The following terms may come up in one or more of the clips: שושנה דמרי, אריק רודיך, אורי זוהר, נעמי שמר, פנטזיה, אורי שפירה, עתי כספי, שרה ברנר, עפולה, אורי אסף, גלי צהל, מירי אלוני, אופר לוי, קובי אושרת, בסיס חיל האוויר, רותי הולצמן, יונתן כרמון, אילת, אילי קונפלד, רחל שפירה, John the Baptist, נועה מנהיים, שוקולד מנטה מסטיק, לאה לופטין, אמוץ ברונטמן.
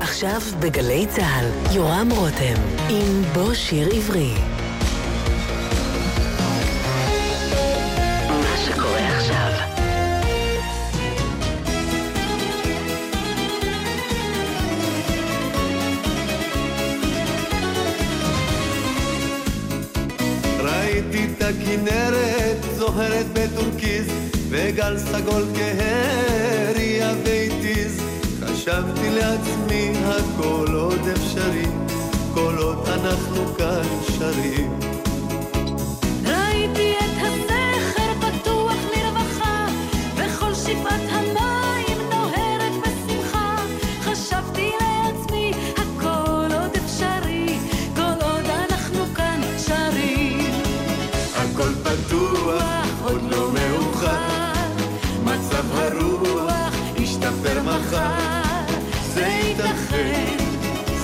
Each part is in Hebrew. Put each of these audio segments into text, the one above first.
עכשיו בגלי צהל, יורם רותם עם בו שיר עברי. מה שקורה עכשיו. ראיתי את הכנרת זוהרת בטורקיז וגל סגול כהריה ביתיז. חשבתי לעצמי הכל עוד אפשרי, כל עוד אנחנו כאן שרים. ראיתי את הסכר פתוח לרווחה וכל שפעת המים נוהרת בשמחה. חשבתי לעצמי הכל עוד אפשרי, כל עוד אנחנו כאן שרים. הכל פתוח, עוד לא מאוחר, מצב הרוח ישתפר מחר.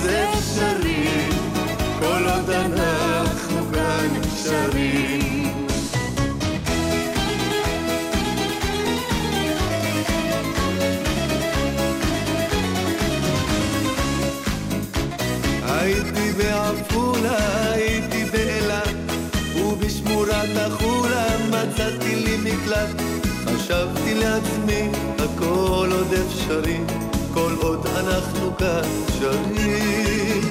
זה אפשרי, כל עוד אנחנו כאן אפשרים. הייתי בעפולה, הייתי באילת, ובשמורת החולה מצאתי לי מקלט. חשבתי לעצמי, הכל עוד אפשרי, כל עוד אנחנו כאן שרים.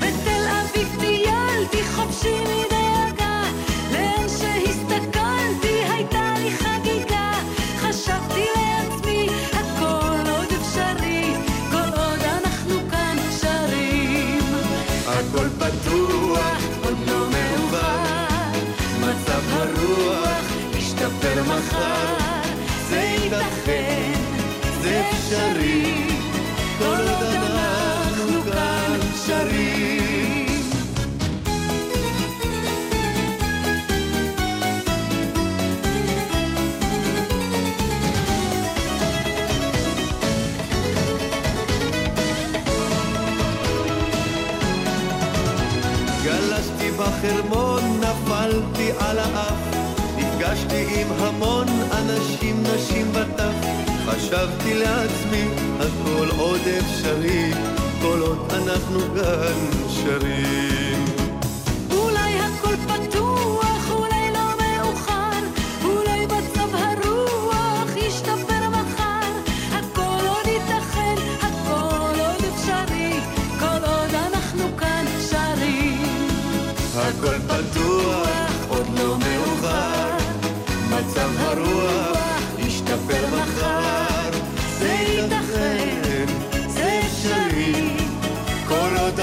בתל אביב טיילתי חופשי מדאגה, לאן שהסתכלתי הייתה לי חגיגה. חשבתי לעצמי הכל עוד אפשרי, כל עוד אנחנו כאן שרים. הכל פתוח, עוד לא מאוחר, מצב הרוח ישתפר מחר. זה ייתכן, זה אפשרי, כל עוד אנחנו כאן שרים. גלשתי בחרמון, נפלתי על האף, נפגשתי עם המון אנשים, נשים וטף. חשבתי לעצמי, הכל עוד אפשרי, כל עוד אנחנו כאן שרים. אולי הכל פתוח, אולי לא מאוחר, אולי בצב הרוח ישתפר מחר. הכל עוד ייתכן, הכל עוד אפשרי, כל עוד אנחנו כאן שרים. הכל פתוח, עוד לא מאוחר, מצב הרוח ישתפר מחר.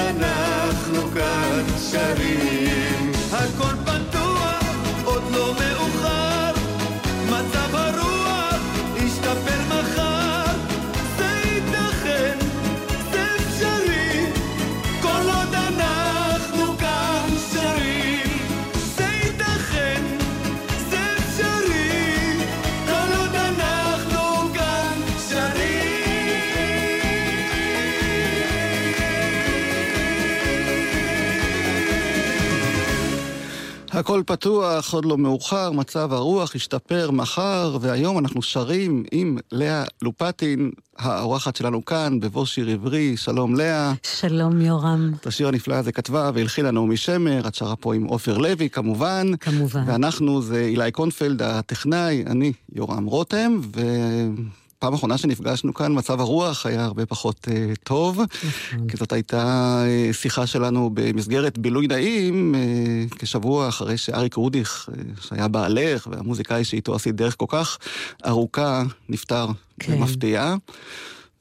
אנחנו כאן שרים. הכל פתוח, עוד לא מאוחר, מצב הרוח ישתפר מחר. זה ייתכן, זה אפשרי, כל עוד אנחנו כאן שרים. זה ייתכן, זה אפשרי, כל עוד אנחנו כאן שרים. הכל פתוח, עוד לא מאוחר, מצב הרוח ישתפר מחר, והיום אנחנו שרים עם לאה לופטין, האורחת שלנו כאן, בבוא שיר עברי. שלום לאה. שלום יורם. את השיר הנפלא הזה כתבה והלחינה נעמי שמר, את שרה פה עם אופר לוי כמובן. כמובן. ואנחנו זה אילי קונפלד, הטכנאי, אני יורם רותם, ו... פעם האחרונה שנפגשנו כאן, מצב הרוח היה הרבה פחות טוב, כי זאת הייתה שיחה שלנו במסגרת בילוי נעים, כשבוע אחרי שאריק רודיך, שהיה בעלך, והמוזיקאי שאיתו עשית דרך כל כך ארוכה, נפטר במפתיעה.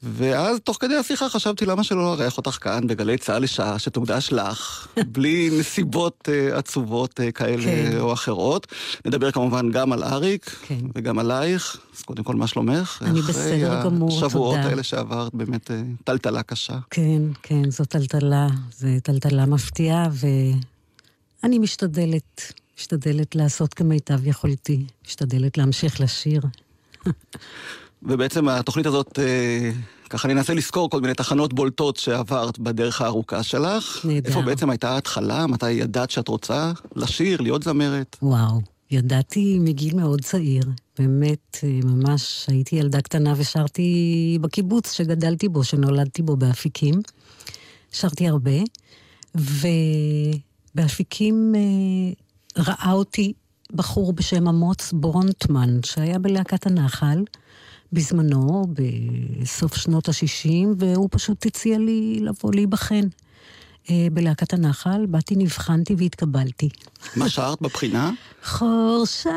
ואז תוך כדי השיחה חשבתי למה שלא ארח אותך כאן בגלי צהל לשעה שתוקדש לך, בלי נסיבות עצובות כאלה או אחרות. נדבר כמובן גם על אריק וגם עלייך, אז קודם כל מה שלומך? אני בסדר גמור, תודה. השבועות האלה שעברת באמת טלטלה קשה. כן, כן, זו טלטלה, זו טלטלה מפתיעה, ואני משתדלת לעשות כמיטב יכולתי, משתדלת להמשיך לשיר. ובעצם התוכנית הזאת, ככה ננסה לזכור כל מיני תחנות בולטות שעברת בדרך הארוכה שלך. נדע. איפה בעצם הייתה ההתחלה? מתי ידעת שאת רוצה לשיר, להיות זמרת? וואו, ידעתי מגיל מאוד צעיר, באמת ממש הייתי ילדה קטנה ושרתי בקיבוץ שגדלתי בו, שנולדתי בו באפיקים, שרתי הרבה, ובאפיקים ראה אותי בחור בשם אמוץ ברונטמן, שהיה בלהקת הנחל בזמנו, בסוף שנות ה-60, והוא פשוט הציע לי לבוא להיבחן. בלהקת הנחל, באתי, נבחנתי והתקבלתי. מה שרת בבחינה? חורשת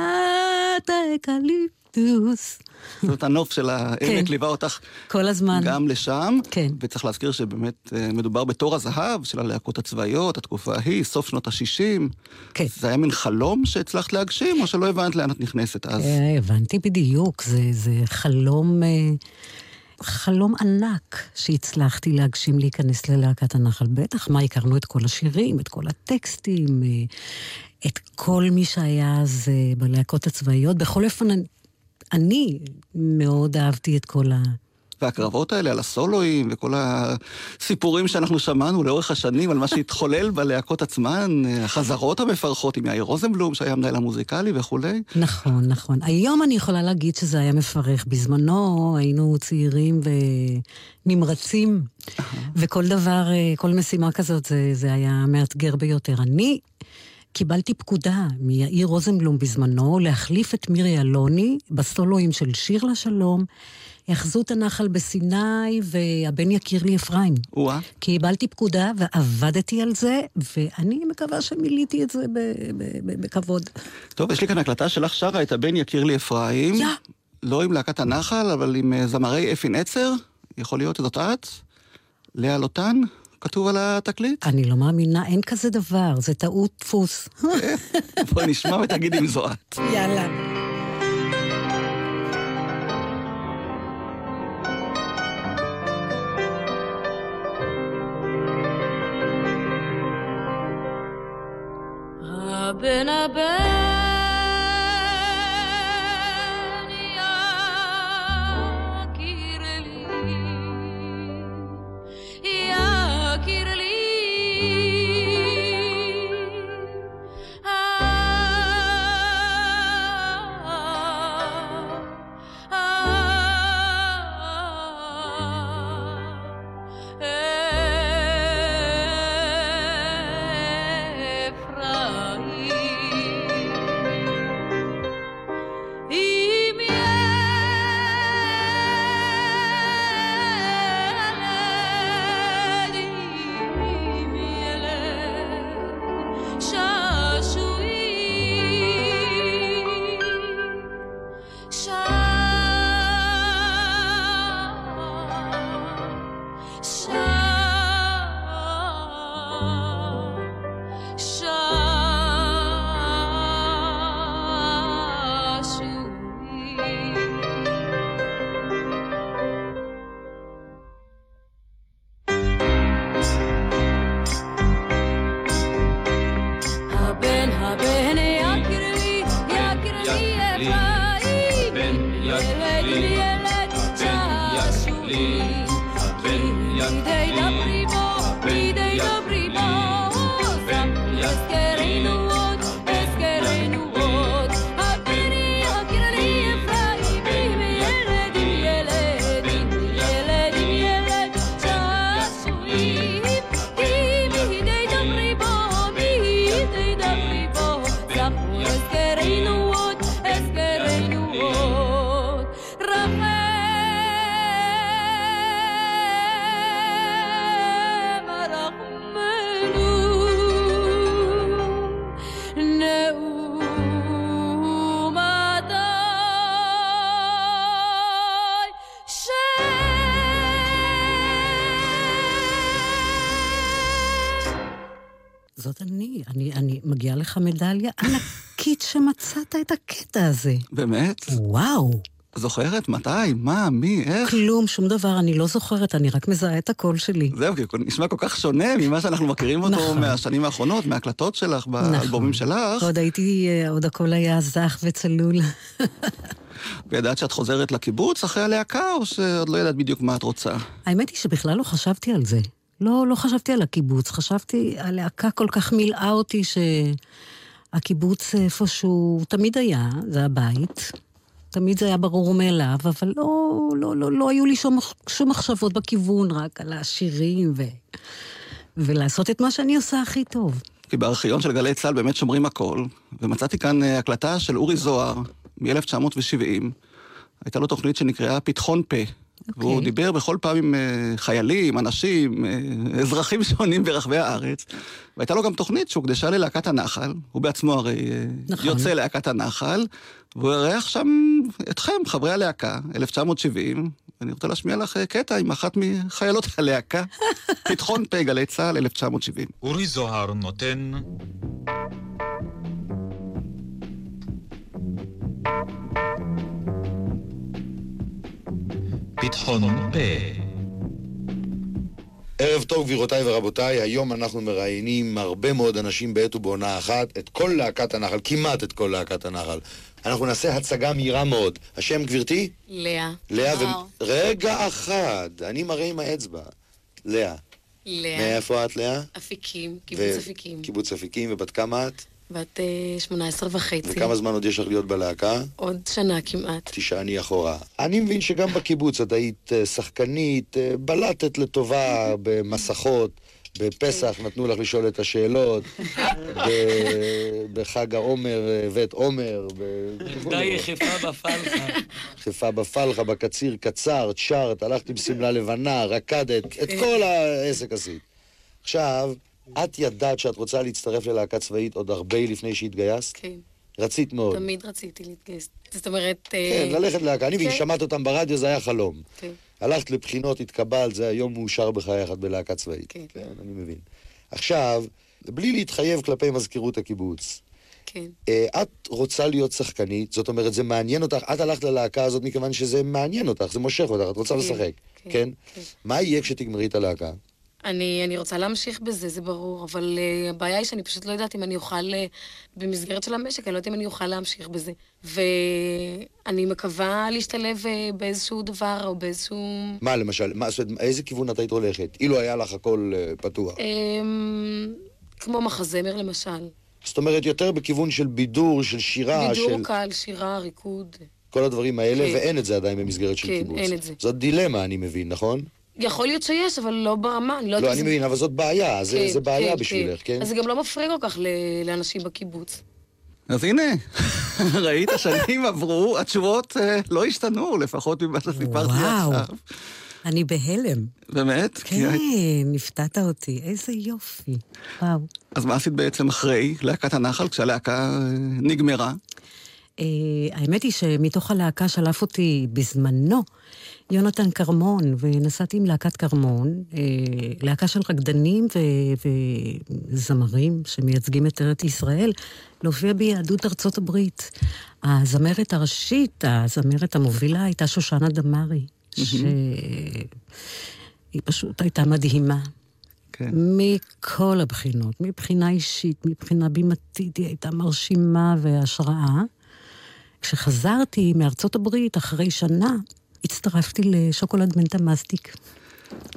האקליפטוס. זאת הנוף של העמק, ליווה אותך כל הזמן. גם לשם. וצריך להזכיר שבאמת מדובר בתור הזהב של הלהקות הצבאיות, התקופה ההיא, סוף שנות ה-60. זה היה מין חלום שהצלחת להגשים, או שלא הבנת לאן את נכנסת אז? הבנתי בדיוק, זה חלום... חלום ענק שהצלחתי להגשים להיכנס ללהקת הנחל. בטח, מה, הכרנו את כל השירים, את כל הטקסטים, את כל מי שהיה אז בלהקות הצבאיות. בכל אופן, אני מאוד אהבתי את כל ה... והקרבות האלה על הסולואים וכל הסיפורים שאנחנו שמענו לאורך השנים על מה שהתחולל בלהקות עצמן, החזרות המפרחות עם יאיר רוזנבלום שהיה המנהל המוזיקלי וכולי. נכון, נכון. היום אני יכולה להגיד שזה היה מפרך. בזמנו היינו צעירים ונמרצים, וכל דבר, כל משימה כזאת זה היה מאתגר ביותר. אני קיבלתי פקודה מיאיר רוזנבלום בזמנו להחליף את מירי אלוני בסולואים של שיר לשלום, יחזו את הנחל בסיני, והבן יקיר לי אפרים. וואה. קיבלתי פקודה, ועבדתי על זה, ואני מקווה שמיליתי את זה בכבוד. טוב, יש לי כאן הקלטה שלך שרה את הבן יקיר לי אפרים. יא! לא עם להקת הנחל, אבל עם זמרי אפין עצר. יכול להיות זאת את? לאה לופטין? כתוב על התקליט? אני לא מאמינה, אין כזה דבר. זה טעות דפוס. בוא נשמע ותגיד אם זו את. יאללה. بن ابن يا كيرلي يا كيرلي מדליה ענקית שמצאת את הקטע הזה. באמת? וואו. זוכרת? מתי? מה? מי? איך? כלום, שום דבר, אני לא זוכרת, אני רק מזהה את הקול שלי. זהו, נשמע כל כך שונה ממה שאנחנו מכירים אותו מהשנים האחרונות, מהקלטות שלך, באלבומים שלך. עוד הכל היה זך וצלול. וידעת שאת חוזרת לקיבוץ אחרי הלהקה, או שעוד לא ידעת בדיוק מה את רוצה? האמת היא שבכלל לא חשבתי על זה. לא חשבתי על הקיבוץ, חשבתי, הלהקה כל כך מילאה אותי ש... הקיבוץ איפשהו תמיד היה, זה הבית, תמיד זה היה ברור מאליו, אבל לא היו לי שום מחשבות בכיוון, רק על השירים ולעשות את מה שאני עושה הכי טוב. כי בארכיון של גלי צהל באמת שומרים הכל, ומצאתי כאן הקלטה של אורי זוהר מ-1970, הייתה לו תוכנית שנקראה פתחון פה, והוא דיבר בכל פעם עם חיילים, אנשים, אזרחים שונים ברחבי הארץ, והייתה לו גם תוכנית שהוקדשה ללהקת הנחל, הוא בעצמו הרי יוצא להקת הנחל, והוא ערך שם אתכם, חברי הלהקה, 1970, ואני רוצה להשמיע לך קטע עם אחת מחיילות הלהקה, פתחון פה גלי צהל, 1970. אורי זוהר נותן... פתחון פה. ערב טוב גבירותיי ורבותיי, היום אנחנו מראיינים הרבה מאוד אנשים בעת ובעונה אחת, את כל להקת הנחל, כמעט את כל להקת הנחל. אנחנו נעשה הצגה מהירה מאוד. השם גברתי? לאה. לאה רגע אחד, אני מראה עם האצבע. לאה. לאה. מאיפה את לאה? אפיקים, קיבוץ אפיקים. קיבוץ אפיקים, ובת כמה את? בת 18.5. וכמה זמן עוד יש לך להיות בלהקה? עוד שנה כמעט. 9 אחורה. אני מבין שגם בקיבוץ את היית שחקנית, בלטת לטובה במסכות, בפסח נתנו לך לשאול את השאלות, בחג העומר, ואת עומר, די חיפה בפלחה. חיפה בפלחה, בקציר קצר, צ'ארט, הלכת עם סמלה לבנה, רקדת, את כל העסק עשית. עכשיו... את ידעת שאת רוצה להצטרף ללהקה צבאית עוד הרבה לפני שהתגייסת? כן. רצית מאוד. תמיד רציתי להתגייס. זאת אומרת... כן, ללכת להקה. אני שמעת אותם ברדיו, זה היה חלום. כן. הלכת לבחינות, התקבלת, זה היום מאושר בחיי אחד בלהקה צבאית. כן. כן, אני מבין. עכשיו, בלי להתחייב כלפי מזכירות הקיבוץ, כן. את רוצה להיות שחקנית, זאת אומרת, זה מעניין אותך, את הלכת ללהקה הזאת מכיוון שזה מעניין אותך, זה מושך אותך, את רוצה לשחק. כן. מה יהיה כשתגמרי את הלהקה? אני רוצה להמשיך בזה, זה ברור, אבל הבעיה היא שאני פשוט לא יודעת אם אני אוכל, במסגרת של המשק, אני לא יודעת אם אני אוכל להמשיך בזה. ואני מקווה להשתלב באיזשהו דבר או באיזשהו... מה למשל? איזה כיוון את היית הולכת? אילו היה לך הכל פתוח. כמו מחזמר למשל. זאת אומרת, יותר בכיוון של בידור, של שירה, בידור, קהל, שירה, ריקוד. כל הדברים האלה, ואין את זה עדיין במסגרת של קיבוץ. כן, אין את זה. זאת דילמה, אני מבין, נכון? יכול להיות שיש, אבל לא ברמה. לא, אני מבין, אבל זאת בעיה, זה בעיה בשבילך, כן? אז זה גם לא מפריע כל כך לאנשים בקיבוץ. אז הנה, ראית, השנים עברו, התשובות לא השתנו, לפחות ממה שסיפרתי עכשיו. אני בהלם. באמת? כן, נפתעת אותי, איזה יופי. וואו. אז מה עשית בעצם אחרי להקת הנחל, כשהלהקה נגמרה? האמת היא שמתוך הלהקה שלף אותי בזמנו יונתן כרמון, ונסעתי עם להקת כרמון, להקה של רקדנים וזמרים שמייצגים את ארץ ישראל, להופיע ביהדות ארצות הברית. הזמרת הראשית, הזמרת המובילה, הייתה שושנה דמרי, שהיא פשוט הייתה מדהימה. מכל הבחינות, מבחינה אישית, מבחינה בימתית, היא הייתה מרשימה והשראה. כשחזרתי מארצות הברית אחרי שנה, הצטרפתי לשוקולד מנטה מסטיק.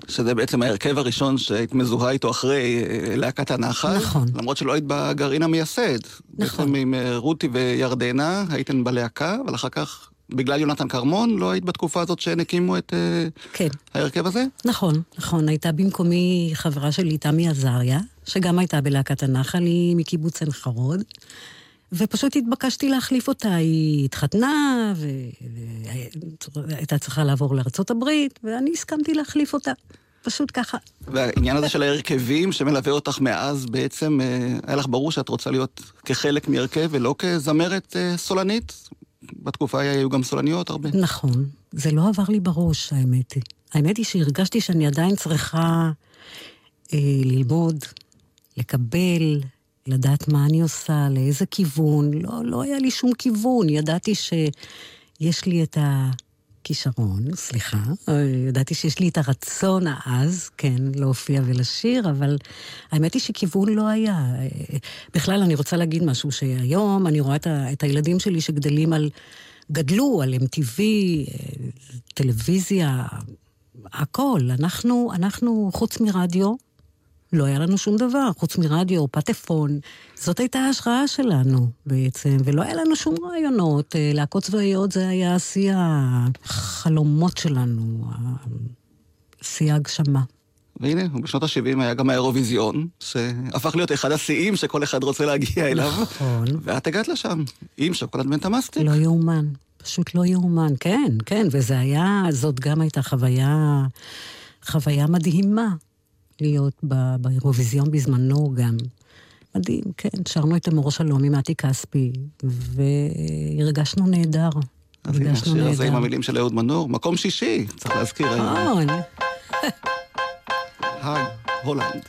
שזה בעצם ההרכב הראשון שהיית מזוהה איתו אחרי להקת הנחל. נכון. למרות שלא היית בגרעין המייסד. נכון. בעצם עם רותי וירדנה הייתן בלהקה, אבל אחר כך, בגלל יונתן כרמון, לא היית בתקופה הזאת שנקימו את ההרכב הזה? נכון, נכון. הייתה במקומי חברה שלי, תמי עזריה, שגם הייתה בלהקת הנחל, היא מקיבוץ עין חרוד. ופשוט התבקשתי להחליף אותה, היא התחתנה, והייתה צריכה לעבור לארצות הברית, ואני הסכמתי להחליף אותה, פשוט ככה. והעניין הזה של ההרכבים שמלווה אותך מאז, בעצם היה לך ברור שאת רוצה להיות כחלק מהרכב, ולא כזמרת סולנית? בתקופה היו גם סולניות הרבה. נכון, זה לא עבר לי בראש, האמת היא. האמת היא שהרגשתי שאני עדיין צריכה ללמוד, לקבל, לדעת מה אני עושה, לאיזה כיוון, לא היה לי שום כיוון, ידעתי שיש לי את הכישרון, סליחה, ידעתי שיש לי את הרצון אז, כן, להופיע ולשיר, אבל האמת היא שכיוון לא היה. בכלל אני רוצה להגיד משהו שהיום אני רואה את הילדים שלי שגדלים גדלו על MTV, טלוויזיה, הכל, אנחנו חוץ מרדיו, לא היה לנו שום דבר, חוץ מרדיו או פטפון. זאת הייתה ההשראה שלנו בעצם, ולא היה לנו שום רעיונות. להקות צבאיות זה היה השיא החלומות שלנו, השיא הגשמה. והנה, בשנות ה-70 היה גם האירוויזיון, שהפך להיות אחד השיאים שכל אחד רוצה להגיע אליו. נכון. ואת הגעת לשם, עם שוקולד מנטה מסטיק. לא יאומן, פשוט לא יאומן, כן, כן, וזה היה, זאת גם הייתה חוויה מדהימה, להיות באירוויזיון בזמנו גם. מדהים, כן, שרנו את המורה שלום עם עתי כספי, והרגשנו נהדר. אז הנה, השיר הזה עם המילים של אהוד מנור, מקום שישי, צריך להזכיר היום. הולנד.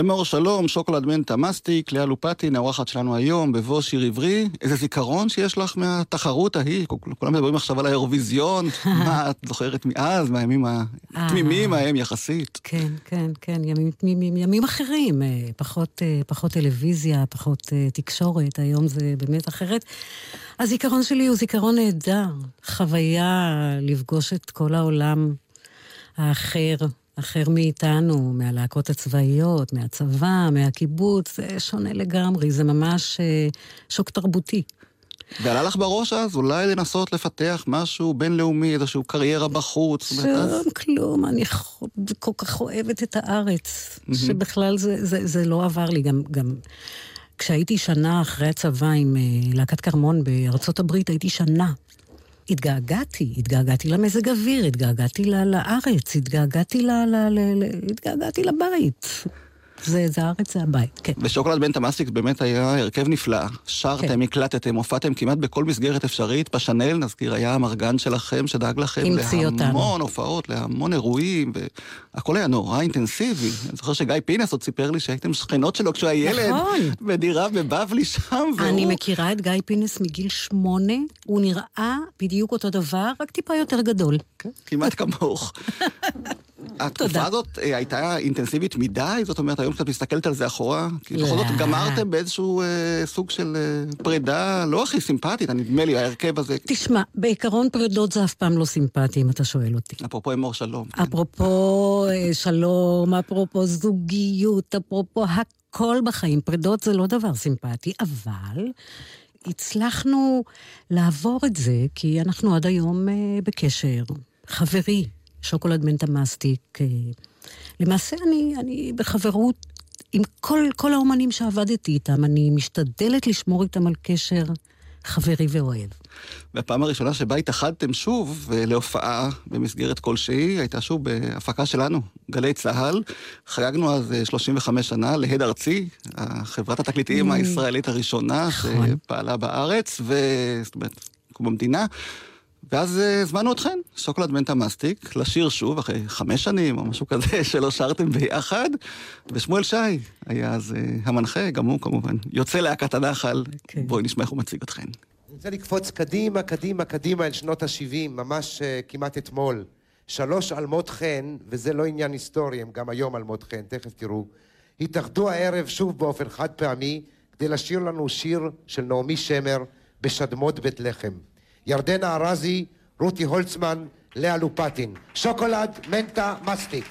אמור שלום, שוקולד מנטה מסטיק, לאה לופטין, האורחת שלנו היום בבוא שיר עברי. איזה זיכרון שיש לך מהתחרות ההיא? כולם מדברים עכשיו על האירוויזיון, מה את זוכרת מאז, מהימים התמימים ההם יחסית? כן, כן, כן, ימים תמימים, ימים אחרים, פחות טלוויזיה, פחות תקשורת, היום זה באמת אחרת. הזיכרון שלי הוא זיכרון נהדר, חוויה לפגוש את כל העולם האחר, אחר מאיתנו, מהלהקות הצבאיות, מהצבא, מהקיבוץ, זה שונה לגמרי, זה ממש שוק תרבותי. ועלה לך בראש אז אולי לנסות לפתח משהו בינלאומי, איזשהו קריירה בחוץ? שום כלום, אני כל כך אוהבת את הארץ, שבכלל זה לא עבר לי. גם כשהייתי שנה אחרי הצבא עם להקת קרמון בארצות הברית, הייתי שנה. התגעגעתי למזג אוויר, התגעגעתי לארץ, התגעגעתי לבית. זה הארץ, זה הבית, כן. ושוקולד מנטה מסטיק באמת היה הרכב נפלא. שרתם, הקלטתם, הופעתם כמעט בכל מסגרת אפשרית. בשנל, נזכיר, היה המרגן שלכם שדאג לכם להמון הופעות, להמון אירועים, והכל היה נורא אינטנסיבי. אני זוכר שגיא פינס עוד סיפר לי שהייתם שכנות שלו כשהוא הילד, בדירה בבבלי שם. אני מכירה את גיא פינס מגיל 8, הוא נראה בדיוק אותו דבר, רק טיפה יותר גדול. כמעט כמוך. התקופה הזאת הייתה אינטנסיבית מדי, זאת אומרת, היום כשאת מסתכלת על זה אחורה, כי בכל זאת גמרתם באיזשהו סוג של פרידה לא הכי סימפטית, נדמה לי, ההרכב הזה. תשמע, בעיקרון פרידות זה אף פעם לא סימפטי, אם אתה שואל אותי. אפרופו אמור שלום. אפרופו שלום, אפרופו זוגיות, אפרופו הכל בחיים. פרידות זה לא דבר סימפטי, אבל הצלחנו לעבור את זה, כי אנחנו עד היום בקשר. חברי, שוקולד מנטה מסטיק. למעשה אני בחברות עם כל האומנים שעבדתי איתם, אני משתדלת לשמור איתם על קשר חברי ואוהב. והפעם הראשונה שבה התאחדתם שוב להופעה במסגרת כלשהי, הייתה שוב בהפקה שלנו, גלי צהל. חגגנו אז 35 שנה להד ארצי, חברת התקליטים הישראלית הראשונה שפעלה בארץ, זאת אומרת, במדינה. ואז הזמנו אתכן, שוקולד מנטה מסטיק, לשיר שוב, אחרי 5 שנים או משהו כזה, שלא שרתם ביחד, ושמואל שי היה אז המנחה, גם הוא כמובן, יוצא להקת הנחל, okay. בואי נשמע איך הוא מציג אתכן. אני רוצה לקפוץ קדימה, קדימה, קדימה אל שנות ה-70, ממש כמעט אתמול. 3 אלמות חן, וזה לא עניין היסטורי, הם גם היום אלמות חן, תכף תראו, התאחדו הערב שוב באופן חד פעמי, כדי לשיר לנו שיר של נעמי שמר, בשדמות בית לחם. ירדנה ארזי, רותי הולצמן, לאה לופטין. שוקולד מנטה מסטיק.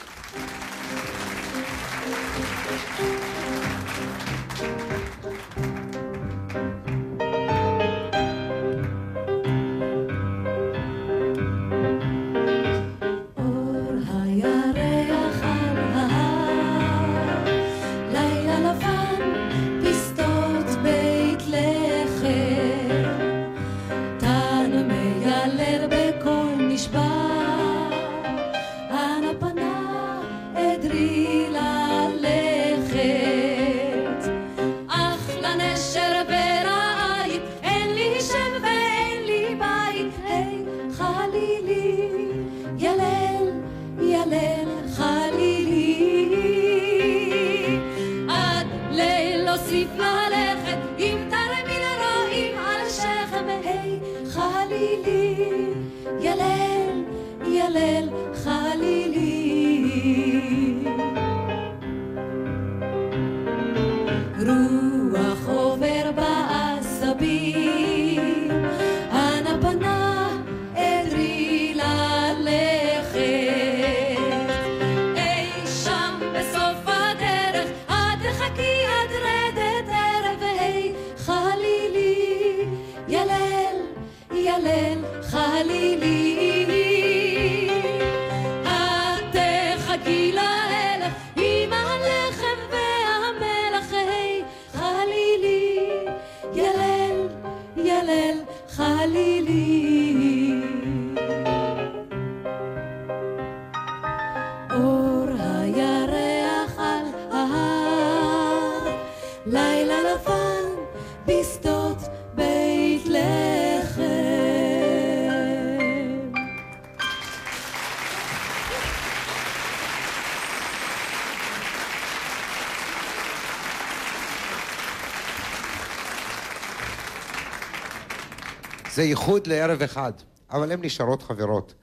זה ייחוד לערב אחד, אבל הן נשארות חברות.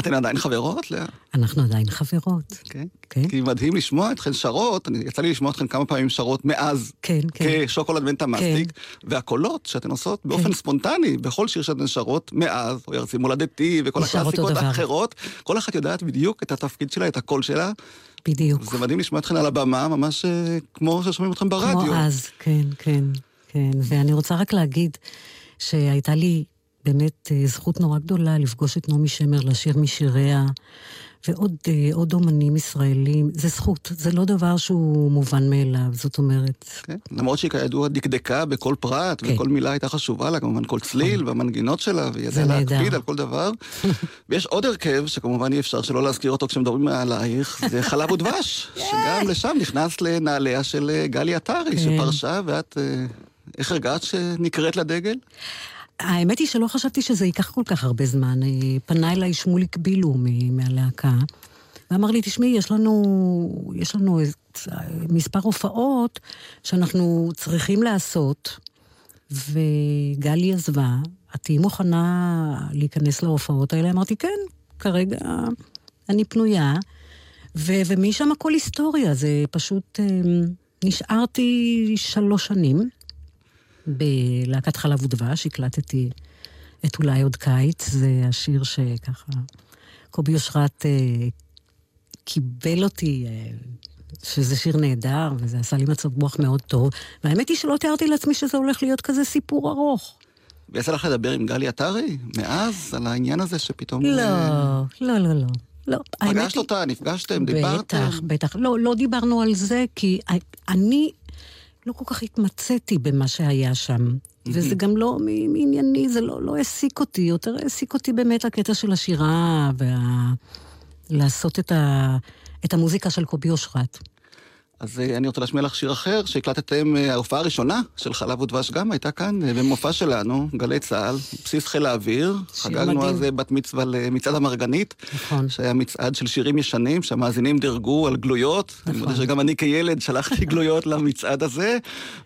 אתן עדיין חברות, לאה? אנחנו עדיין חברות. כן. כי מדהים לשמוע אתכן שרות, יצא לי לשמוע אתכן כמה פעמים שרות מאז, כשוקולד מנטה מסטיק, והקולות שאתן עושות באופן ספונטני, בכל שיר שאתן שרות מאז, או ירצי מולדתי, וכל הקלאסיקות האחרות, כל אחת יודעת בדיוק את התפקיד שלה, את הקול שלה, בדיוק. זה מדהים לשמוע אתכן על הבמה, ממש כמו ששומעים אתכן ברדיו. כמו אז, כן. ואני רוצה רק להגיד שהייתה לי באמת זכות נורא גדולה לפגוש את נעמי שמר, לשיר משיריה, ועוד אומנים ישראלים. זה זכות, זה לא דבר שהוא מובן מאליו, זאת אומרת. כן, למרות שהיא כידוע דקדקה בכל פרט, וכל מילה הייתה חשובה לה, כמובן כל צליל והמנגינות שלה, והיא ידעה להקפיד על כל דבר. ויש עוד הרכב, שכמובן אי אפשר שלא להזכיר אותו כשמדברים עלייך, זה חלב ודבש, שגם לשם נכנס לנעליה של גלי עטרי, שפרשה, ואת... איך הרגעת שנקראת לדגל? האמת היא שלא חשבתי שזה ייקח כל כך הרבה זמן. פנה אליי שמוליק בילו מהלהקה, ואמר לי, תשמעי, יש לנו מספר הופעות שאנחנו צריכים לעשות, וגלי עזבה, את תהי מוכנה להיכנס להופעות האלה? אמרתי, כן, כרגע אני פנויה, ומשם הכל היסטוריה, זה פשוט, נשארתי 3 שנים, בלהקת חלב ודבש, הקלטתי את אולי עוד קיץ, זה השיר שככה, קובי אושרת קיבל אותי, שזה שיר נהדר, וזה עשה לי מצב רוח מאוד טוב, והאמת היא שלא תיארתי לעצמי שזה הולך להיות כזה סיפור ארוך. ויצא לך לדבר עם גלי עטרי, מאז, על העניין הזה שפתאום... לא. פגשת אותה, נפגשתם, דיברתם? בטח. לא דיברנו על זה, כי אני לא כל כך התמצאתי במה שהיה שם, וזה גם לא מענייני, זה לא העסיק אותי, יותר העסיק אותי באמת הקטע של השירה, ולעשות את המוזיקה של קובי אושרת. אז אני רוצה לשמיע לך שיר אחר, שהקלטתם, ההופעה הראשונה של חלב ודבש גם הייתה כאן, במופע שלנו, גלי צהל, בסיס חיל האוויר, חגגנו אז בת מצווה למצעד המרגנית, נכון. שהיה מצעד של שירים ישנים, שהמאזינים דרגו על גלויות, נכון. אני יודע שגם אני כילד שלחתי גלויות למצעד הזה,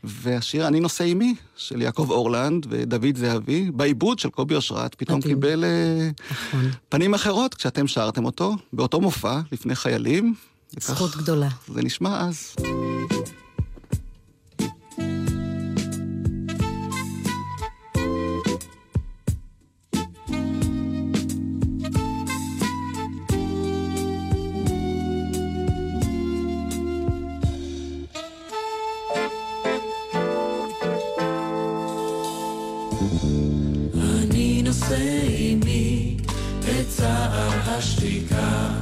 והשיר "אני נושא עימי", של יעקב אורלנד ודוד זהבי, בעיבוד של קובי אושרת, פתאום מדהים. קיבל נכון. פנים אחרות, כשאתם שרתם אותו, באותו מופע, לפני חיילים, זכות גדולה. זה נשמע אז. אני נושא עימי את צער השתיקה,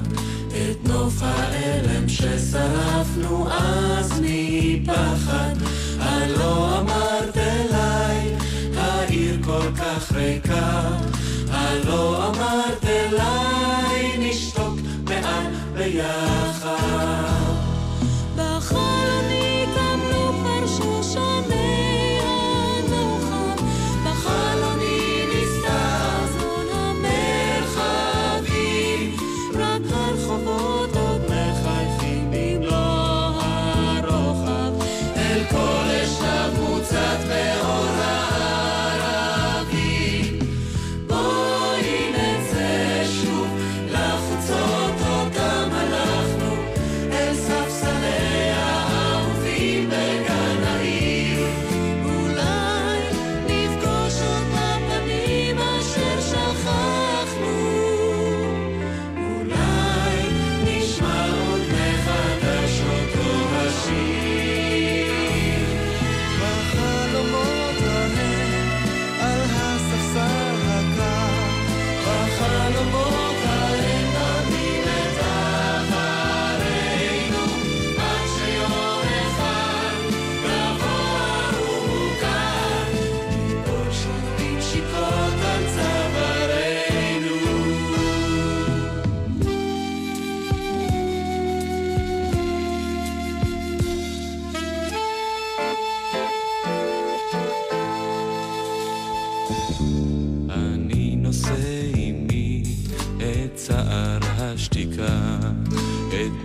את נוף האלם ששרפנו אז מפחד. הלא אמרת אליי, העיר כל כך ריקה. הלא אמרת אליי, נשתוק מעל ביחד. בחלוני קמנו כבר שושני הנוחם, בחלוני נסתר זון המרחבים, רק הרחובות עוד מחייכים במלוא הרוחב, אל כל אשתיו מוצאת באור הערבי. בואי נצא שוב לחוצות אותם הלכנו, אל ספסלי האהובים בגן העיר, אולי נפגוש אותם פנים אשר שכחנו, את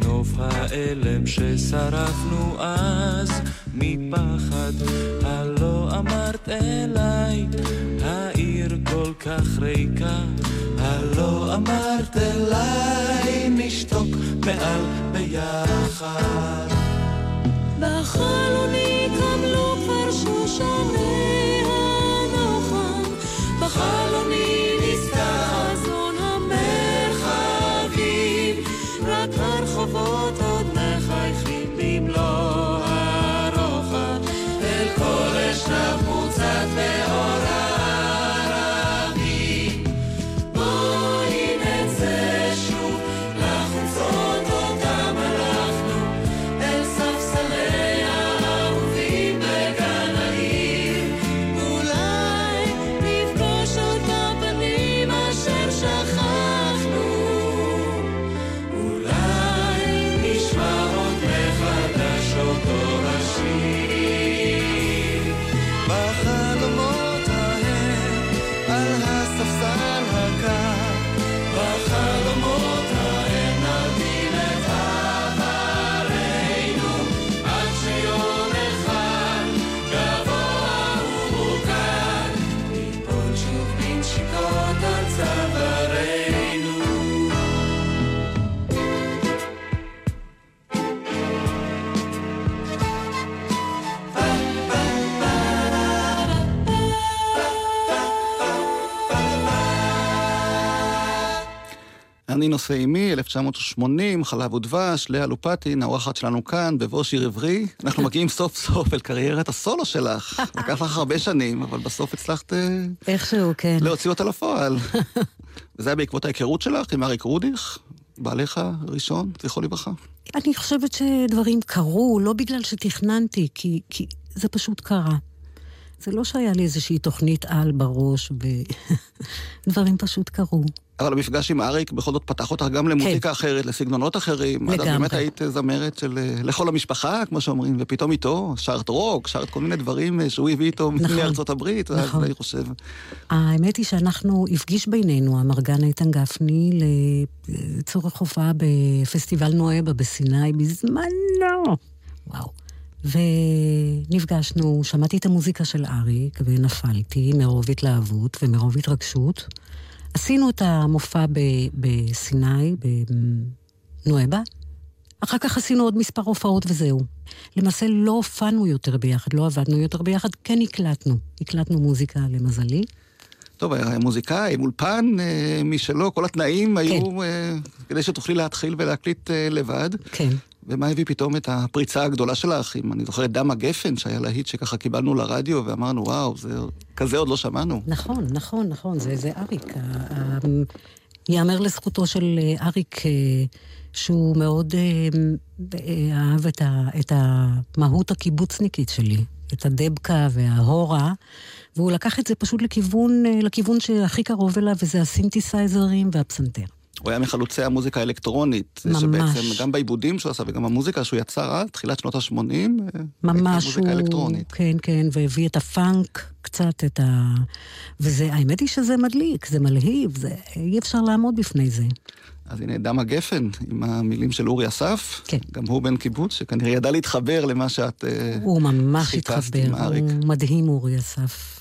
נוף האלם ששרפנו אז מפחד. הלא אמרת אליי, העיר כל כך ריקה. הלא אמרת אליי, נשתוק מעל ביחד. בחלוני קמלו כבר שושני הנוחם, בחלוני נסתר זון המרחבים, רק הרחובות עוד מחייכים במלוא הרוחב, אל כל אשתיו מוצאת באור הערבי. בואי נצא שוב לחוצות אותם הלכנו, אל ספסלי האהוב אני נושא עימי, 1980, חלב ודבש, לאה לופטין, האורחת שלנו כאן, בבוא שיר עברי. אנחנו מגיעים סוף סוף אל קריירת הסולו שלך. לקח לך הרבה שנים, אבל בסוף הצלחת... איכשהו, כן. להוציא אותה לפועל. וזה היה בעקבות ההיכרות שלך עם אריק רודיך, בעליך ראשון, זכרו לברכה. אני חושבת שדברים קרו, לא בגלל שתכננתי, כי זה פשוט קרה. זה לא שהיה לי איזושהי תוכנית על בראש, ודברים פשוט קרו. אבל המפגש עם אריק בכל זאת פתח אותך גם למוזיקה אחרת, לסגנונות אחרים. לגמרי. באמת היית זמרת של לכל המשפחה, כמו שאומרים, ופתאום איתו שרת רוק, שרת כל מיני דברים שהוא הביא איתו מארצות הברית, ואז אני חושב. האמת היא שאנחנו, הפגיש בינינו, המרגן איתן גפני, לצורך הופעה בפסטיבל נואבה בסיני, בזמנו. וואו. ונפגשנו, שמעתי את המוזיקה של אריק, ונפלתי מרוב התלהבות ומרוב התרגשות. עשינו את המופע בסיני, בנואבה. אחר כך עשינו עוד מספר הופעות וזהו. למעשה לא הופענו יותר ביחד, לא עבדנו יותר ביחד, כן הקלטנו מוזיקה למזלי. טוב, היה מוזיקאי, מולפן, משלו, כל התנאים היו כדי שתוכלי להתחיל ולהקליט לבד. כן. ומה הביא פתאום את הפריצה הגדולה שלך? אם אני זוכרת דם הגפן שהיה להיט שככה קיבלנו לרדיו ואמרנו, וואו, זה... כזה עוד לא שמענו. נכון, נכון, נכון, זה אריק. יאמר לזכותו של אריק שהוא מאוד אהב את המהות הקיבוצניקית שלי, את הדבקה וההורה, והוא לקח את זה פשוט לכיוון שהכי קרוב אליו, וזה הסינתסייזרים והפסנתר. הוא היה מחלוצי המוזיקה האלקטרונית, שבעצם גם בעיבודים שהוא עשה, וגם המוזיקה שהוא יצר, תחילת שנות ה-80, ממש מוזיקה אלקטרונית. כן, כן, והביא את הפאנק קצת, וזה, האמת היא שזה מדליק, זה מלהיב, אי אפשר לעמוד בפני זה. אז הנה דם הגפן, עם המילים של אורי אסף, כן. גם הוא בן קיבוץ, שכנראה ידע להתחבר למה שאת חיפשת. הוא ממש התחבר, הוא מדהים אורי אסף.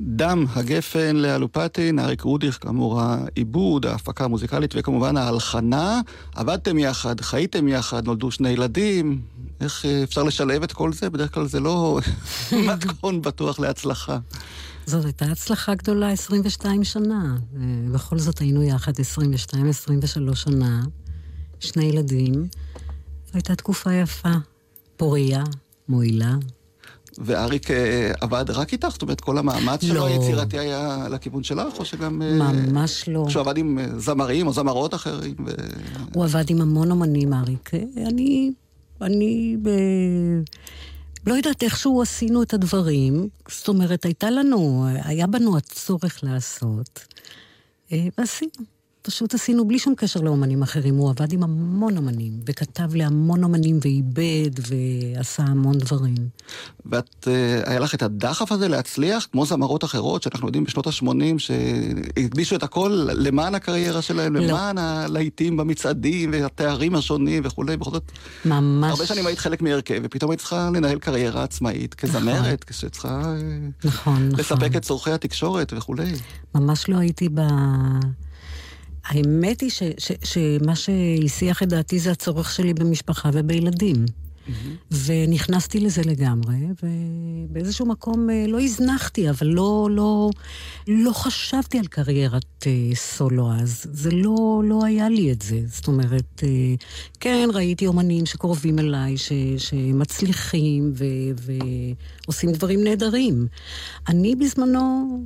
דם הגפן לאה לופטין, אריק רודיך, כאמור העיבוד, ההפקה המוזיקלית וכמובן ההלחנה. עבדתם יחד, חייתם יחד, נולדו שני ילדים. איך אפשר לשלב את כל זה? בדרך כלל זה לא מתכון בטוח להצלחה. זאת הייתה הצלחה גדולה 22 שנה. בכל זאת היינו יחד 22-23 שנה, שני ילדים. הייתה תקופה יפה, פוריה, מועילה. ואריק עבד רק איתך? זאת אומרת, כל המאמץ שלו היצירתי היה לכיוון שלך, או שגם... ממש לא. כשהוא עבד עם זמרים או זמרות אחרים? הוא עבד עם המון אומנים, אריק. אני לא יודעת איכשהו עשינו את הדברים, זאת אומרת, היה בנו הצורך לעשות, ועשינו. פשוט עשינו בלי שום קשר לאומנים אחרים, הוא עבד עם המון אומנים, וכתב להמון אומנים, ואיבד, ועשה המון דברים. ואת, היה לך את הדחף הזה להצליח, כמו זמרות אחרות, שאנחנו יודעים בשנות ה-80, שהקדישו את הכל למען הקריירה שלהם, לא. למען הלהיטים במצעדים, והתארים השונים וכו'. בכל זאת, ממש. הרבה שנים היית חלק מהרכב, ופתאום היית צריכה לנהל קריירה עצמאית, כזמרת, כשצריכה לספק את צורכי התקשורת וכו'. ממש לא הייתי האמת היא שמה שהשיח את דעתי זה הצורך שלי במשפחה ובילדים. ונכנסתי לזה לגמרי, ובאיזשהו מקום לא הזנחתי, אבל לא חשבתי על קריירת סולו אז. זה לא היה לי את זה. זאת אומרת, כן, ראיתי אומנים שקורבים אליי, שמצליחים ועושים דברים נהדרים. אני בזמנו...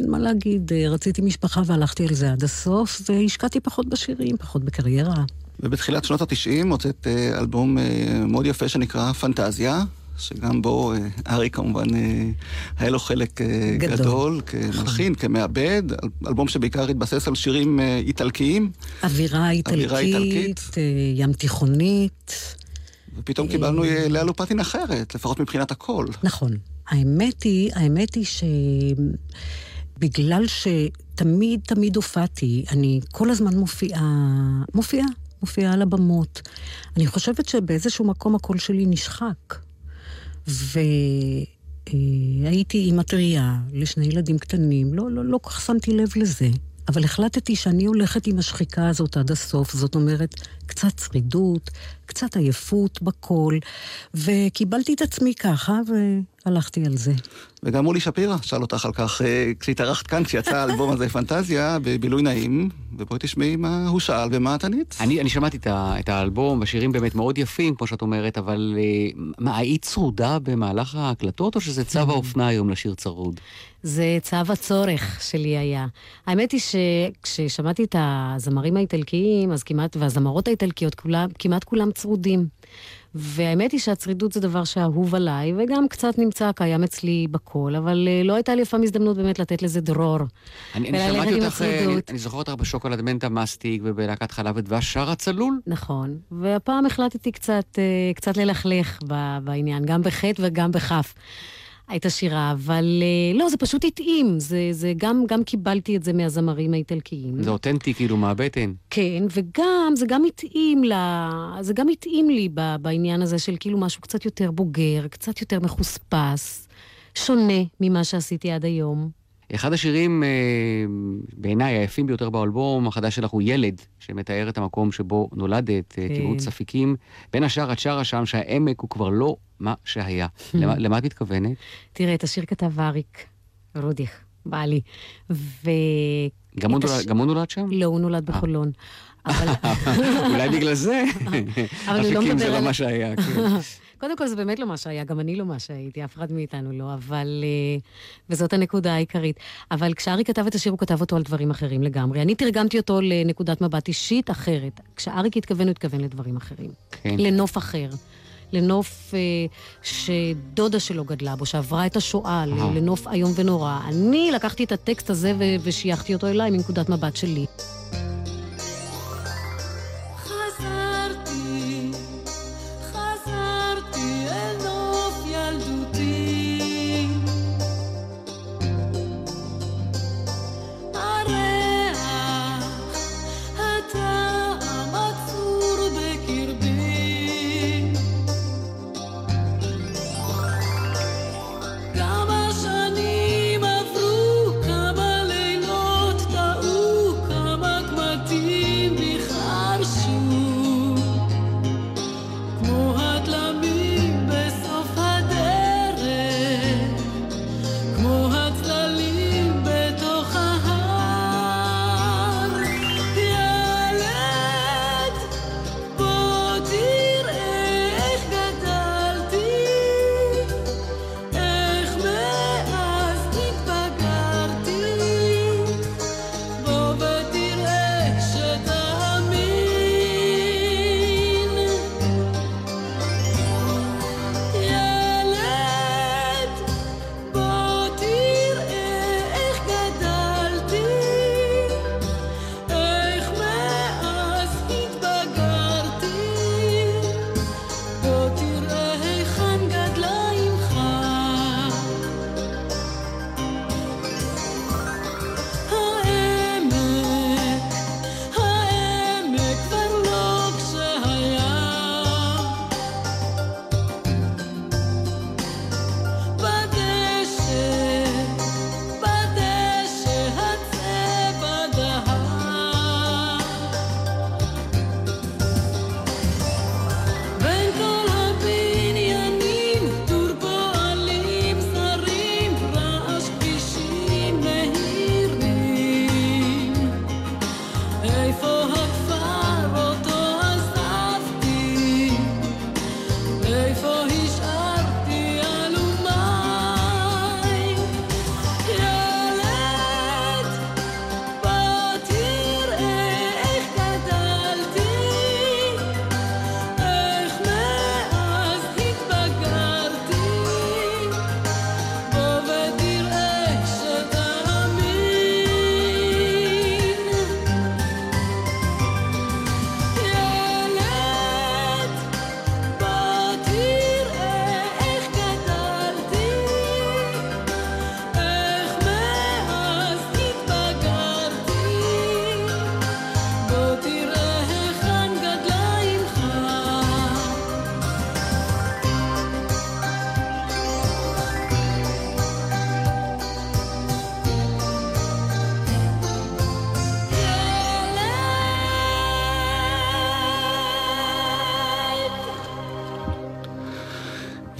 אין מה להגיד, רציתי משפחה והלכתי על זה עד הסוף, והשקעתי פחות בשירים, פחות בקריירה. ובתחילת שנות ה-90 הוצאת אלבום מאוד יפה שנקרא פנטזיה, שגם בו אריק כמובן היה לו חלק גדול, כמלחין, כמעבד, אלבום שבעיקר התבסס על שירים איטלקיים. אווירה איטלקית, ים תיכונית. ופתאום קיבלנו לאה לופטין אחרת, לפחות מבחינת הכל. נכון. האמת היא ש... בגלל שתמיד הופעתי, אני כל הזמן מופיעה על הבמות. אני חושבת שבאיזשהו מקום הקול שלי נשחק. והייתי אימא טרייה לשני ילדים קטנים, לא כך שמתי לב לזה. אבל החלטתי שאני הולכת עם השחיקה הזאת עד הסוף, זאת אומרת, קצת שרידות, קצת עייפות בכל, וקיבלתי את עצמי ככה, והלכתי על זה. וגם אורי שפירה שאל אותך על כך, כשהתארחת כאן, כשיצא האלבום הזה פנטזיה, בבילוי נעים, ובואי תשמעי מה הוא שאל ומה את ענית. אני שמעתי את האלבום, השירים באמת מאוד יפים, כמו שאת אומרת, אבל מה, היית צרודה במהלך ההקלטות, או שזה צו האופנה היום לשיר צרוד? זה צו הצורך שלי היה. האמת היא שכששמעתי את הזמרים האיטלקיים, אז כמעט, והזמרות האיטלקיות, כמעט כולם צרודים. והאמת היא שהצרידות זה דבר שאהוב עליי, וגם קצת נמצא קיים אצלי בכל, אבל לא הייתה לי פעם הזדמנות באמת לתת לזה דרור. אני זוכר אותך בשוקולד מנטה מסטיק, ובלהקת חלב ודבש שרה צלול. נכון, והפעם החלטתי קצת ללכלך בעניין, גם בחטא וגם בחף. הייתה שירה, אבל לא, זה פשוט התאים. זה גם קיבלתי את זה מהזמרים האיטלקיים. זה אותנטי, כאילו, מהבטן. כן, וגם, זה גם התאים לי בעניין הזה של כאילו משהו קצת יותר בוגר, קצת יותר מחוספס, שונה ממה שעשיתי עד היום. אחד השירים, בעיניי, היפים ביותר באלבום החדש שלך הוא ילד, שמתאר את המקום שבו נולדת, קיבוץ אפיקים. בין השאר, את שרה שם שהעמק הוא כבר לא מה שהיה. למה את מתכוונת? תראה, את השיר כתב אריק רודיך, בעלי. גם הוא נולד שם? לא, הוא נולד בחולון. אולי בגלל זה, אפיקים זה לא מה שהיה. קודם כל, זה באמת לא מה שהיה, גם אני לא מה שהייתי, אף אחד מאיתנו לא, אבל... וזאת הנקודה העיקרית. אבל כשארי כתב את השיר, הוא כתב אותו על דברים אחרים לגמרי. אני תרגמתי אותו לנקודת מבט אישית אחרת. כשאריק התכוון, הוא התכוון לדברים אחרים. כן. לנוף אחר. לנוף שדודה שלו גדלה בו, שעברה את השואה, לנוף איום ונורא. אני לקחתי את הטקסט הזה ושייכתי אותו אליי מנקודת מבט שלי.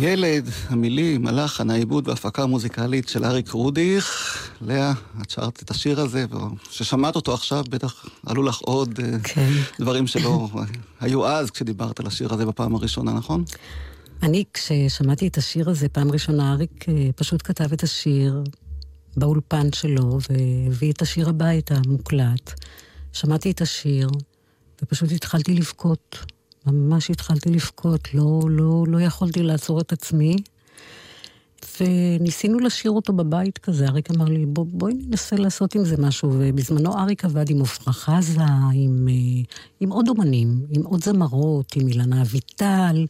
ילד, המילים, הלחן, העיבוד וההפקה המוזיקלית של אריק רודיך. לאה, את שרת את השיר הזה, ששמעת אותו עכשיו, בטח עלו לך עוד דברים שלא היו אז כשדיברת על השיר הזה בפעם הראשונה, נכון? אני, כששמעתי את השיר הזה פעם ראשונה, אריק פשוט כתב את השיר באולפן שלו, והביא את השיר הביתה, מוקלט. שמעתי את השיר, ופשוט התחלתי לבכות. ממש התחלתי לבכות, לא יכולתי לעצור את עצמי, וניסינו לשיר אותו בבית כזה. אריק אמר לי, בואי ננסה לעשות עם זה משהו, ובזמנו אריק עבד עם אופרה חזה, עם עוד אומנים, עם עוד זמרות, עם אילנה אביטל,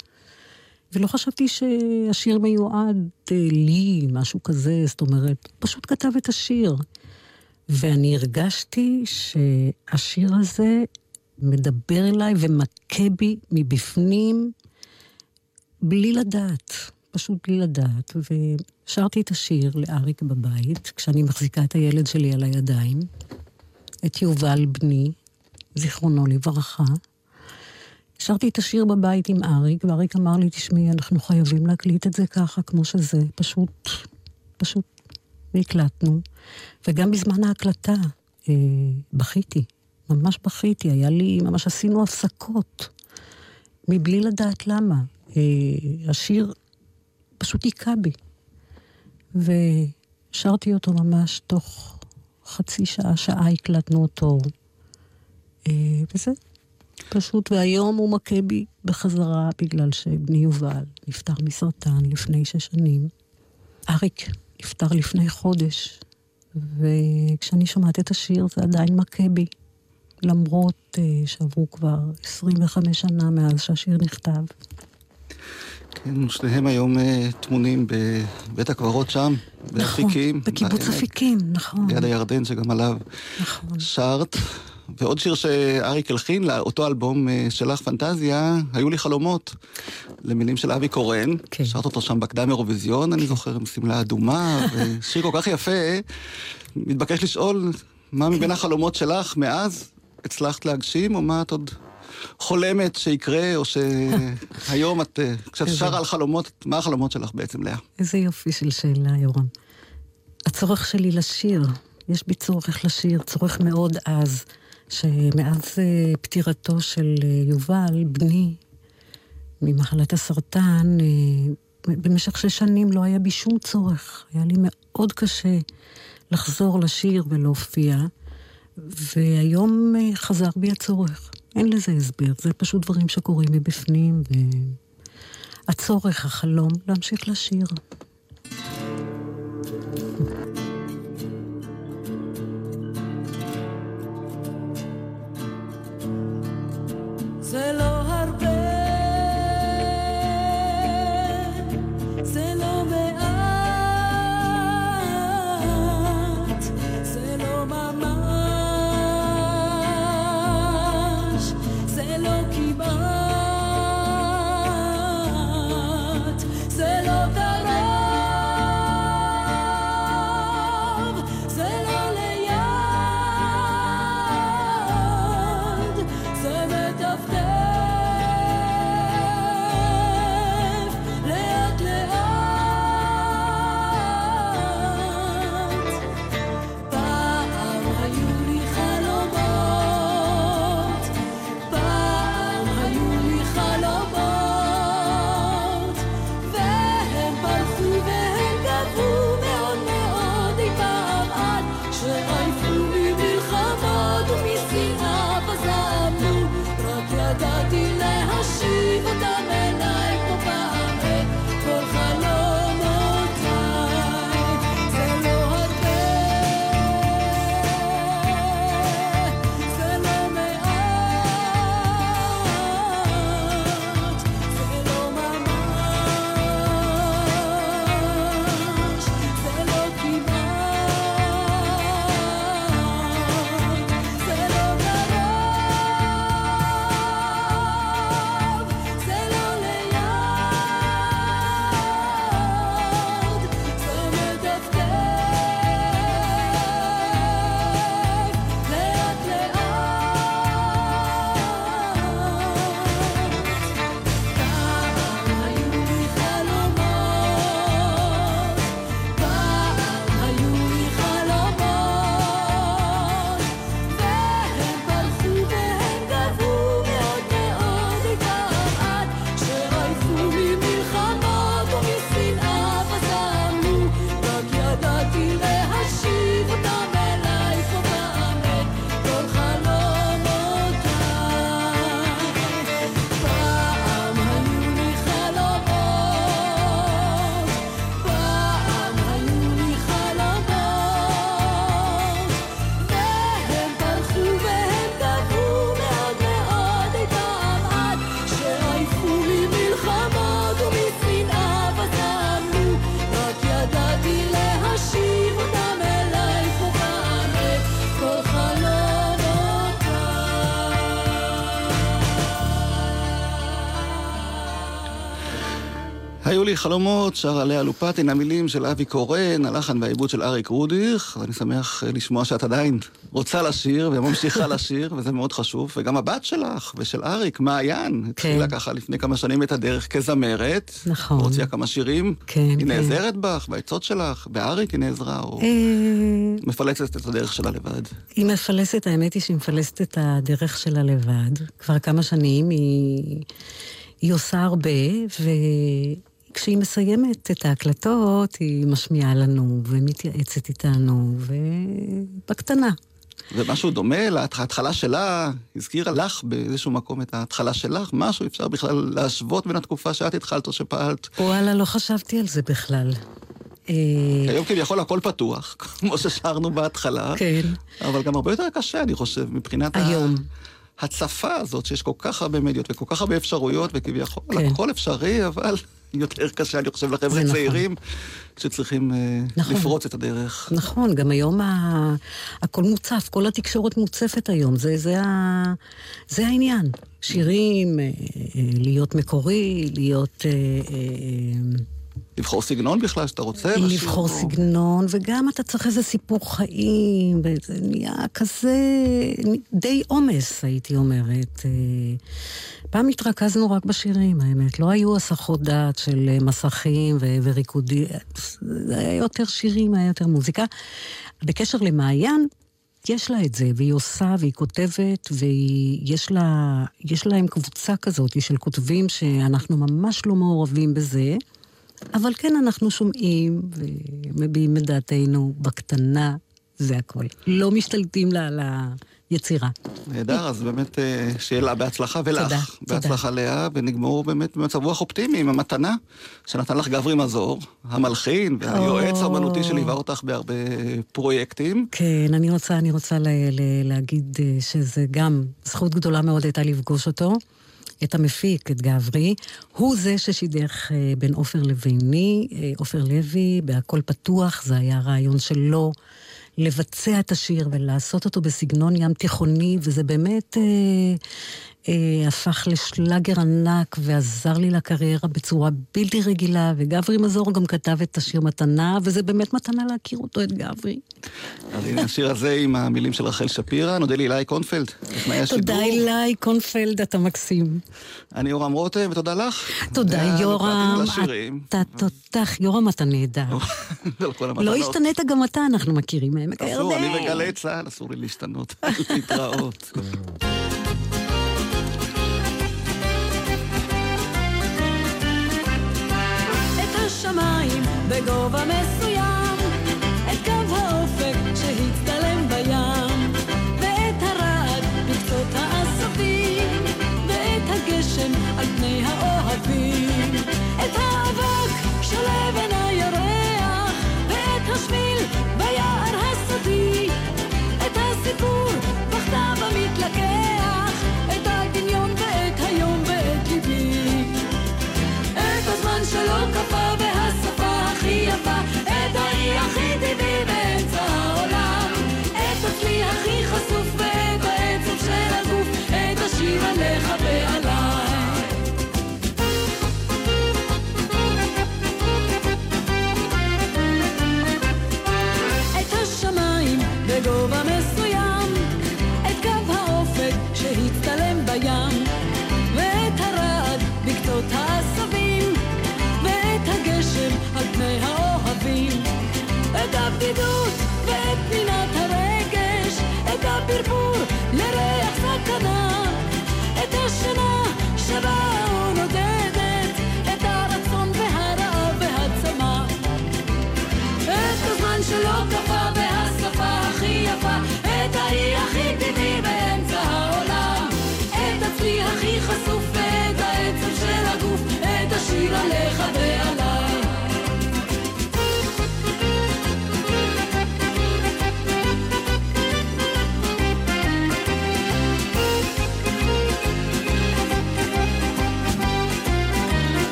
ולא חשבתי שהשיר מיועד לי, משהו כזה, זאת אומרת, פשוט כתב את השיר, ואני הרגשתי שהשיר הזה מדבר אליי ומכה בי מבפנים, בלי לדעת, פשוט בלי לדעת. ושרתי את השיר לאריק בבית, כשאני מחזיקה את הילד שלי על הידיים, את יובל בני, זיכרונו לברכה. שרתי את השיר בבית עם אריק, ואריק אמר לי, תשמעי, אנחנו חייבים להקליט את זה ככה, כמו שזה, פשוט נקלטנו. וגם בזמן ההקלטה, בכיתי. ממש בכיתי, היה לי, ממש עשינו הפסקות, מבלי לדעת למה. השיר פשוט היכה בי, ושרתי אותו ממש תוך חצי שעה, שעה הקלטנו אותו, וזה פשוט, והיום הוא מכה בי בחזרה, בגלל שבני יובל נפטר מסרטן לפני 6 שנים, אריק נפטר לפני חודש, וכשאני שומעת את השיר זה עדיין מכה בי, למרות שעברו כבר 25 שנה מאז שהשיר נכתב. כן, שניהם היום תמונים בבית הקברות שם, באפיקים. נכון, בקיבוץ אפיקים, נכון. ליד הירדן שגם עליו שרת. ועוד שיר שאריק הלחין, לאותו אלבום שלך, פנטזיה, היו לי חלומות, למילים של אבי קורן, שרת אותו שם בקדם אירוויזיון, אני זוכר, עם סמלה אדומה, ושיר כל כך יפה, מתבקש לשאול, מה מבין החלומות שלך מאז? הצלחת להגשים, או מה את עוד חולמת שיקרה, או שהיום את, כשאת שרה על חלומות, מה החלומות שלך בעצם, לאה? איזה יופי של שאלה, יורם. הצורך שלי לשיר, יש בי צורך לשיר, צורך מאוד אז, שמאז פטירתו של יובל, בני, ממחלת הסרטן, במשך 6 שנים לא היה בי שום צורך, היה לי מאוד קשה לחזור לשיר ולהופיע, והיום חזר בי הצורך. אין לזה הסבר, זה פשוט דברים שקורים מבפנים, והצורך, החלום, להמשיך לשיר. זה לא הרבה, זה לא מעט, I've done היו לי חלומות, שרה לאה לופטין, המילים של אבי קורן, הלחן והעיבוד של אריק רודיך, ואני שמח לשמוע שאת עדיין רוצה לשיר, וממשיכה לשיר, וזה מאוד חשוב, וגם הבת שלך ושל אריק, מעיין, התחילה ככה לפני כמה שנים את הדרך כזמרת, נכון. הוציאה כמה שירים, היא נעזרת בך, בעצות שלך, באריק היא נעזרה, או מפלסת את הדרך שלה לבד. היא מפלסת, האמת היא שהיא מפלסת את הדרך שלה לבד, כבר כמה שנים היא עושה הרבה, וכשהיא מסיימת את ההקלטות, היא משמיעה לנו, ומתייעצת איתנו, ובקטנה. ומשהו דומה להתחלה שלה, הזכירה לך באיזשהו מקום את ההתחלה שלך, משהו אפשר בכלל להשוות בין התקופה שאת התחלת או שפעלת. וואלה, לא חשבתי על זה בכלל. היום כביכול הכל פתוח, כמו ששרנו בהתחלה. כן. אבל גם הרבה יותר קשה, אני חושב, מבחינת היום. הצפה הזאת שיש כל כך הרבה מדיות וכל כך הרבה אפשרויות וכביכול הכל אפשרי, אבל יותר קשה אני חושב לחבר'ה צעירים שצריכים לפרוץ את הדרך. נכון, גם היום הכל מוצף, כל התקשורת מוצפת היום, זה העניין. שירים, להיות מקורי, להיות... לבחור סגנון בכלל שאתה רוצה. לבחור סגנון, וגם אתה צריך איזה סיפור חיים, וזה נהיה כזה די אומס, הייתי אומרת. פעם התרכזנו רק בשירים, האמת. לא היו הסחות דעת של מסכים וריקודים. זה היה יותר שירים, היה יותר מוזיקה. בקשר למעיין, יש לה את זה, והיא עושה, והיא כותבת, ויש להם קבוצה כזאת של כותבים שאנחנו ממש לא מעורבים בזה, אבל כן, אנחנו שומעים ומביאים את דעתנו בקטנה, זה הכל. לא משתלטים לה על היצירה. נהדר, אז באמת שיהיה לה בהצלחה ולך. תודה, תודה. בהצלחה לאה, ונגמור באמת במצב רוח אופטימי עם המתנה, שנתן לך גברי מזור, המלחין והיועץ האמנותי שליווה אותך בהרבה פרויקטים. כן, אני רוצה להגיד שזה גם זכות גדולה מאוד הייתה לפגוש אותו. את המפיק, את גברי, הוא זה ששידך בין אופר לוי, בהכל פתוח, זה היה רעיון שלו לבצע את השיר ולעשות אותו בסגנון ים תיכוני, וזה באמת הפך לשלגר ענק ועזר לי לקריירה בצורה בלתי רגילה, וגברי מזור גם כתב את השיר מתנה, וזה באמת מתנה להכיר אותו, את גברי. אז הנה השיר הזה עם המילים של רחל שפירה, נודה לי אליי קונפלד. תודה אליי קונפלד, אתה מקסים. אני יורם רותם, ותודה לך. תודה יורם, אתה תותח, יורם אתה נהדר. לא השתנית גם אתה, אנחנו מכירים מהם. אסור, אני וגלי צהל, אסור לי להשתנות, להתראות. שמיים בגובה מסוים, את קו האופק שהצטלם בים, ואת הרעד בקצות האספים, ואת הגשם על פני האוהבים, את האבק של אבן הירח, ואת השמיל ביער הסודי, את הסיפור בכתב המתלקח, את הדמיון ואת היום ואת ליבי, את הזמן שלא קפא, את האי הכי טבעי באמצע העולם.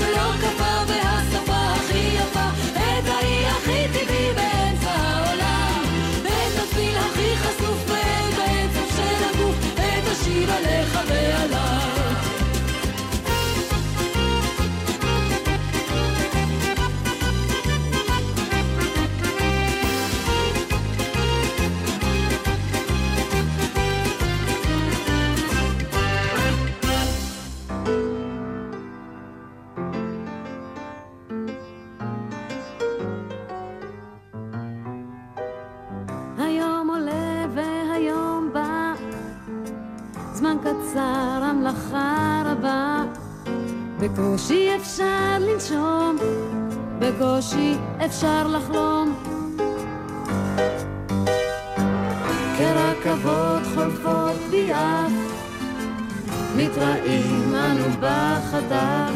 שלא כפה והשפה הכי יפה, את האי הכי טבעי באמצע העולם, את התפיל הכי חשוף באמצע של הגוף, את השיר עליך ועליו. קצר, המלאכה רבה, בקושי אפשר לנשום, בקושי אפשר לחלום, כרכבות חולפות ביעף, מתראים אנו בחדר,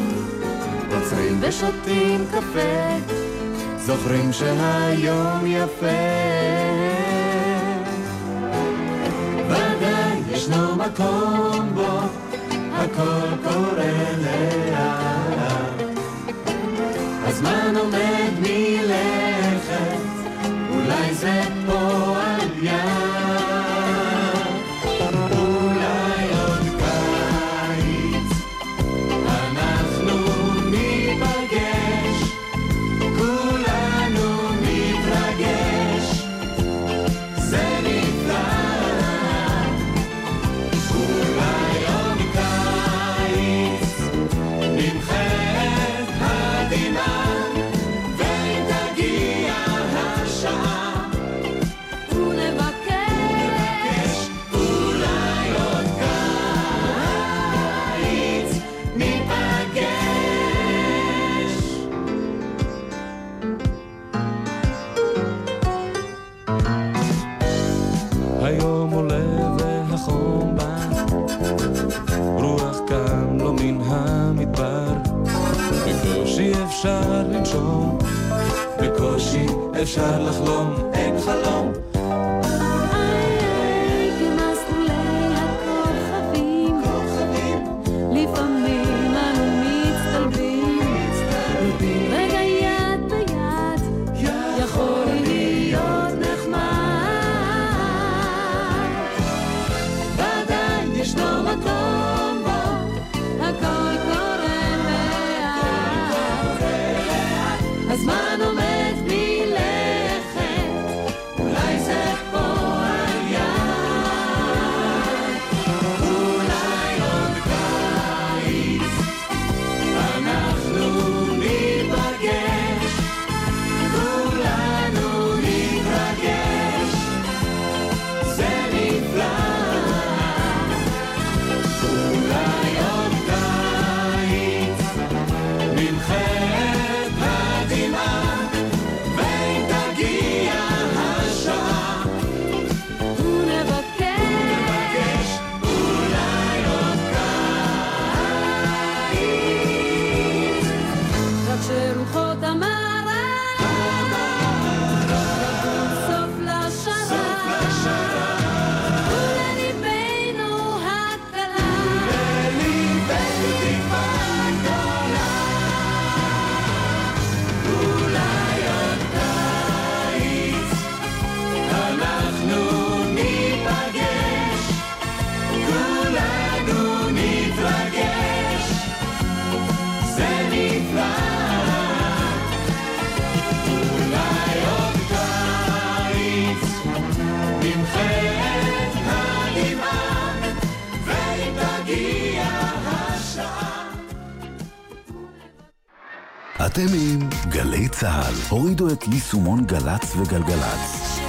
עוצרים ושותים קפה, זוכרים שהיום יפה. ישנו מקום בו הכל קורה לאט, הזמן עומד מלכת, אולי זה פועל יד, אולי עוד קיץ אנחנו ניפגש, כולנו נתרגש, זה נפלא. אפשר לנשום, בקושי אפשר לחלום, אין חלום. איי, במסלולי הכוכבים, לפעמים אנו מצטלבים, רגע יד ביד, יכול להיות נחמד. ועדיין ישנו מקום בו, הכל קורה. הזמן עומד מלכת, אולי זה פה על יד, אולי עוד קיץ אנחנו ניפגש, כולנו נתרגש, זה נפלא. אולי עוד קיץ נמחה אתם עם גלי צהל. הורידו את ליסומון גלץ וגלגלץ.